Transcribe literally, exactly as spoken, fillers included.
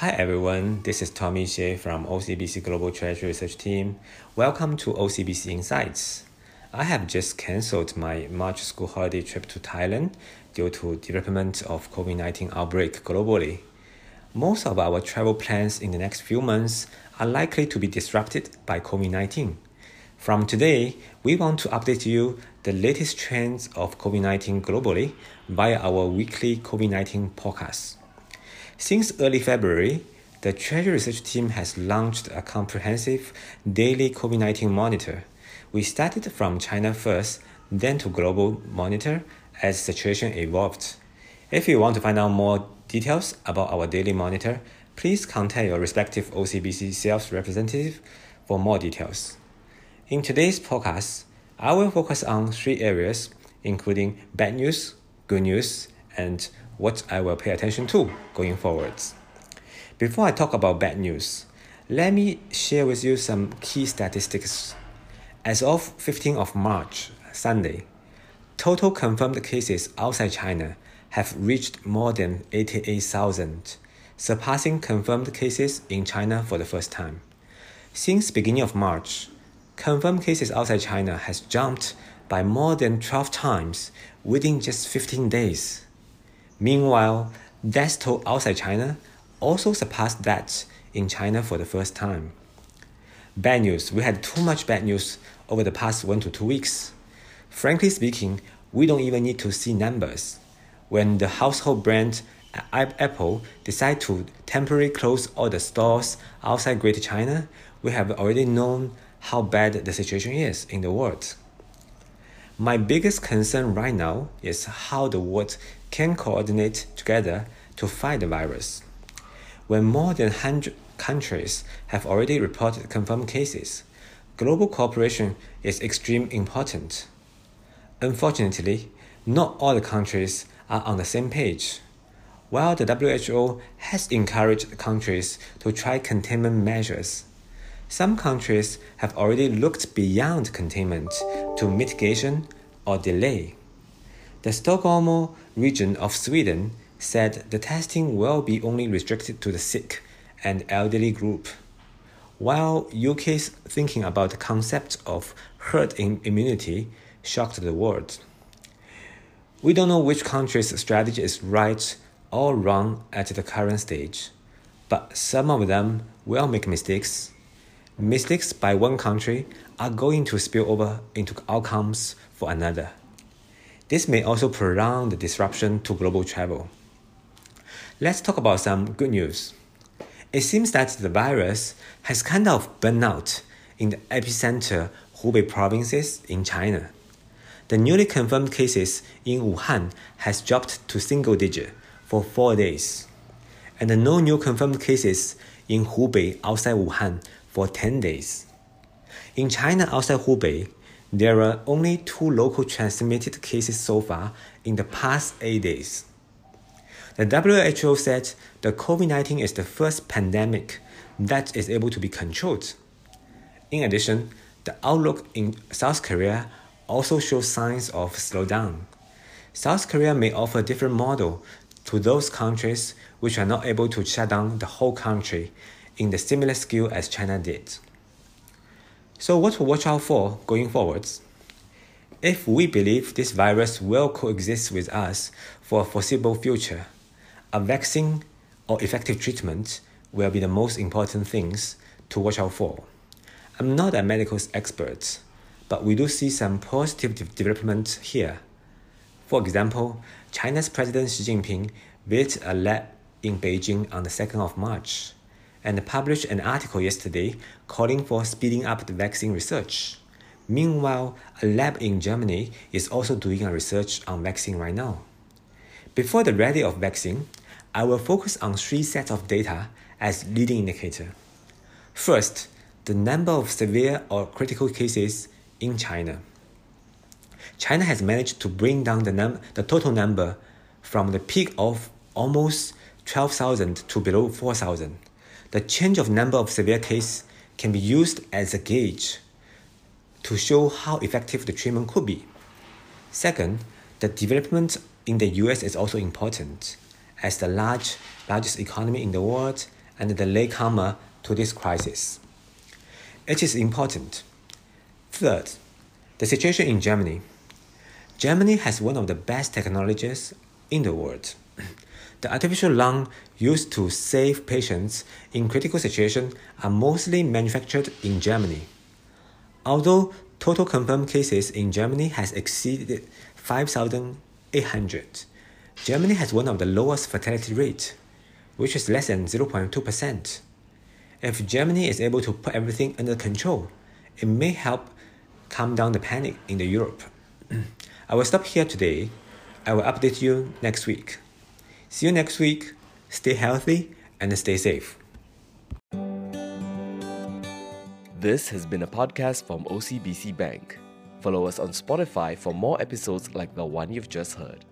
Hi everyone, this is Tommy Xie from O C B C Global Treasury Research Team. Welcome to O C B C Insights. I have just cancelled my March school holiday trip to Thailand due to development of COVID nineteen outbreak globally. Most of our travel plans in the next few months are likely to be disrupted by COVID nineteen. From today, we want to update you the latest trends of COVID nineteen globally via our weekly COVID nineteen podcast. Since early February, the Treasury Research Team has launched a comprehensive daily COVID nineteen monitor. We started from China first, then to global monitor as the situation evolved. If you want to find out more details about our daily monitor, please contact your respective O C B C sales representative for more details. In today's podcast, I will focus on three areas, including bad news, good news, and what I will pay attention to going forwards. Before I talk about bad news, let me share with you some key statistics. As of fifteenth of March, Sunday, total confirmed cases outside China have reached more than eighty-eight thousand, surpassing confirmed cases in China for the first time. Since beginning of March, confirmed cases outside China has jumped by more than twelve times within just fifteen days. Meanwhile, death toll outside China also surpassed that in China for the first time. Bad news. We had too much bad news over the past one to two weeks. Frankly speaking, we don't even need to see numbers. When the household brand Apple decided to temporarily close all the stores outside Greater China, we have already known how bad the situation is in the world. My biggest concern right now is how the world can coordinate together to fight the virus. When more than one hundred countries have already reported confirmed cases, global cooperation is extremely important. Unfortunately, not all the countries are on the same page. While the W H O has encouraged countries to try containment measures, some countries have already looked beyond containment to mitigation or delay. The Stockholm region of Sweden said the testing will be only restricted to the sick and elderly group, while U K's thinking about the concept of herd immunity shocked the world. We don't know which country's strategy is right or wrong at the current stage, but some of them will make mistakes. Mistakes by one country are going to spill over into outcomes for another. This may also prolong the disruption to global travel. Let's talk about some good news. It seems that the virus has kind of burned out in the epicenter Hubei provinces in China. The newly confirmed cases in Wuhan has dropped to single digit for four days, and no new confirmed cases in Hubei outside Wuhan for ten days. In China outside Hubei, there are only two local transmitted cases so far in the past eight days. The W H O said the COVID nineteen is the first pandemic that is able to be controlled. In addition, the outlook in South Korea also shows signs of slowdown. South Korea may offer a different model to those countries which are not able to shut down the whole country in the similar scale as China did. So what to watch out for going forwards? If we believe this virus will coexist with us for a foreseeable future, a vaccine or effective treatment will be the most important things to watch out for. I'm not a medical expert, but we do see some positive developments here. For example, China's President Xi Jinping visited a lab in Beijing on the second of March. And published an article yesterday calling for speeding up the vaccine research. Meanwhile, a lab in Germany is also doing a research on vaccine right now. Before the rally of vaccine, I will focus on three sets of data as leading indicator. First, the number of severe or critical cases in China. China has managed to bring down the, num- the total number from the peak of almost twelve thousand to below four thousand. The change of number of severe cases can be used as a gauge to show how effective the treatment could be. Second, the development in the U S is also important, as the large, largest economy in the world and the latecomer to this crisis. It is important. Third, the situation in Germany. Germany has one of the best technologies in the world. The artificial lung used to save patients in critical situations are mostly manufactured in Germany. Although total confirmed cases in Germany has exceeded five thousand eight hundred, Germany has one of the lowest fatality rates, which is less than zero point two percent. If Germany is able to put everything under control, it may help calm down the panic in the Europe. I will stop here today. I will update you next week. See you next week. Stay healthy and stay safe. This has been a podcast from O C B C Bank. Follow us on Spotify for more episodes like the one you've just heard.